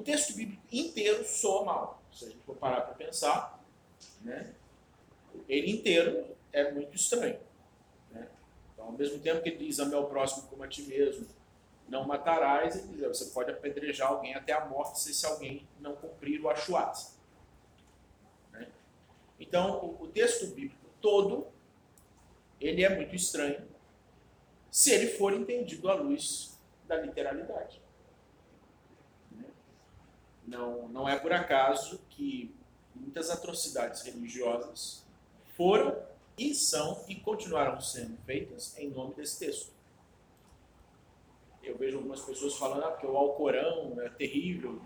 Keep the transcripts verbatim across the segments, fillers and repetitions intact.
O texto bíblico inteiro soa mal. Se a gente for parar para pensar, né, ele inteiro é muito estranho. Né? Então, ao mesmo tempo que ele diz ame ao próximo como a ti mesmo, não matarás, ele diz, você pode apedrejar alguém até a morte se esse alguém não cumprir o achuat. Né? Então, o texto bíblico todo, ele é muito estranho se ele for entendido à luz da literalidade. Não, não é por acaso que muitas atrocidades religiosas foram e são e continuarão sendo feitas em nome desse texto. Eu vejo algumas pessoas falando, ah, porque o Alcorão é terrível.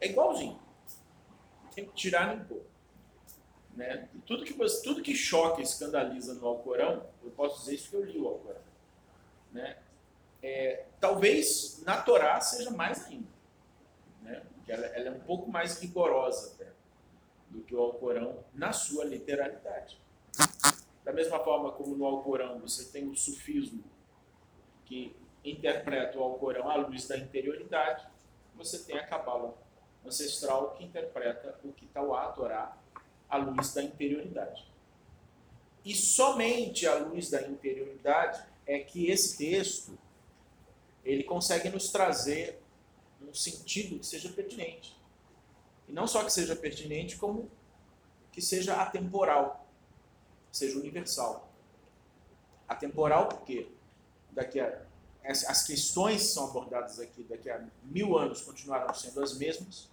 É igualzinho. Tem que tirar um pouco. Né? Tudo, que, tudo que choca e escandaliza no Alcorão, eu posso dizer isso que eu li o Alcorão. Né? É, talvez na Torá seja mais ainda. Né? Ela, ela é um pouco mais rigorosa até, do que o Alcorão na sua literalidade. Da mesma forma como no Alcorão você tem o sufismo, que interpreta o Alcorão à luz da interioridade, você tem a cabala ancestral, que interpreta o Kitawá, a Torá, à luz da interioridade. E somente à luz da interioridade é que esse texto ele consegue nos trazer um sentido que seja pertinente. E não só que seja pertinente, como que seja atemporal, seja universal. Atemporal porque daqui a, as, as questões que são abordadas aqui daqui a mil anos continuarão sendo as mesmas.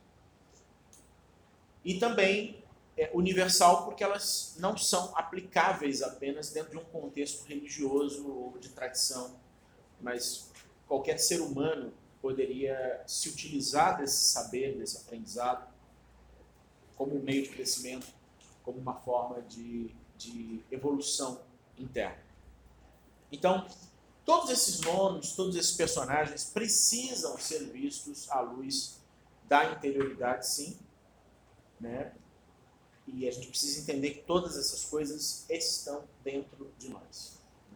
E também é universal porque elas não são aplicáveis apenas dentro de um contexto religioso ou de tradição, mas qualquer ser humano poderia se utilizar desse saber, desse aprendizado, como um meio de crescimento, como uma forma de, de evolução interna. Então, todos esses nomes, todos esses personagens precisam ser vistos à luz da interioridade, sim. Né? E a gente precisa entender que todas essas coisas estão dentro de nós.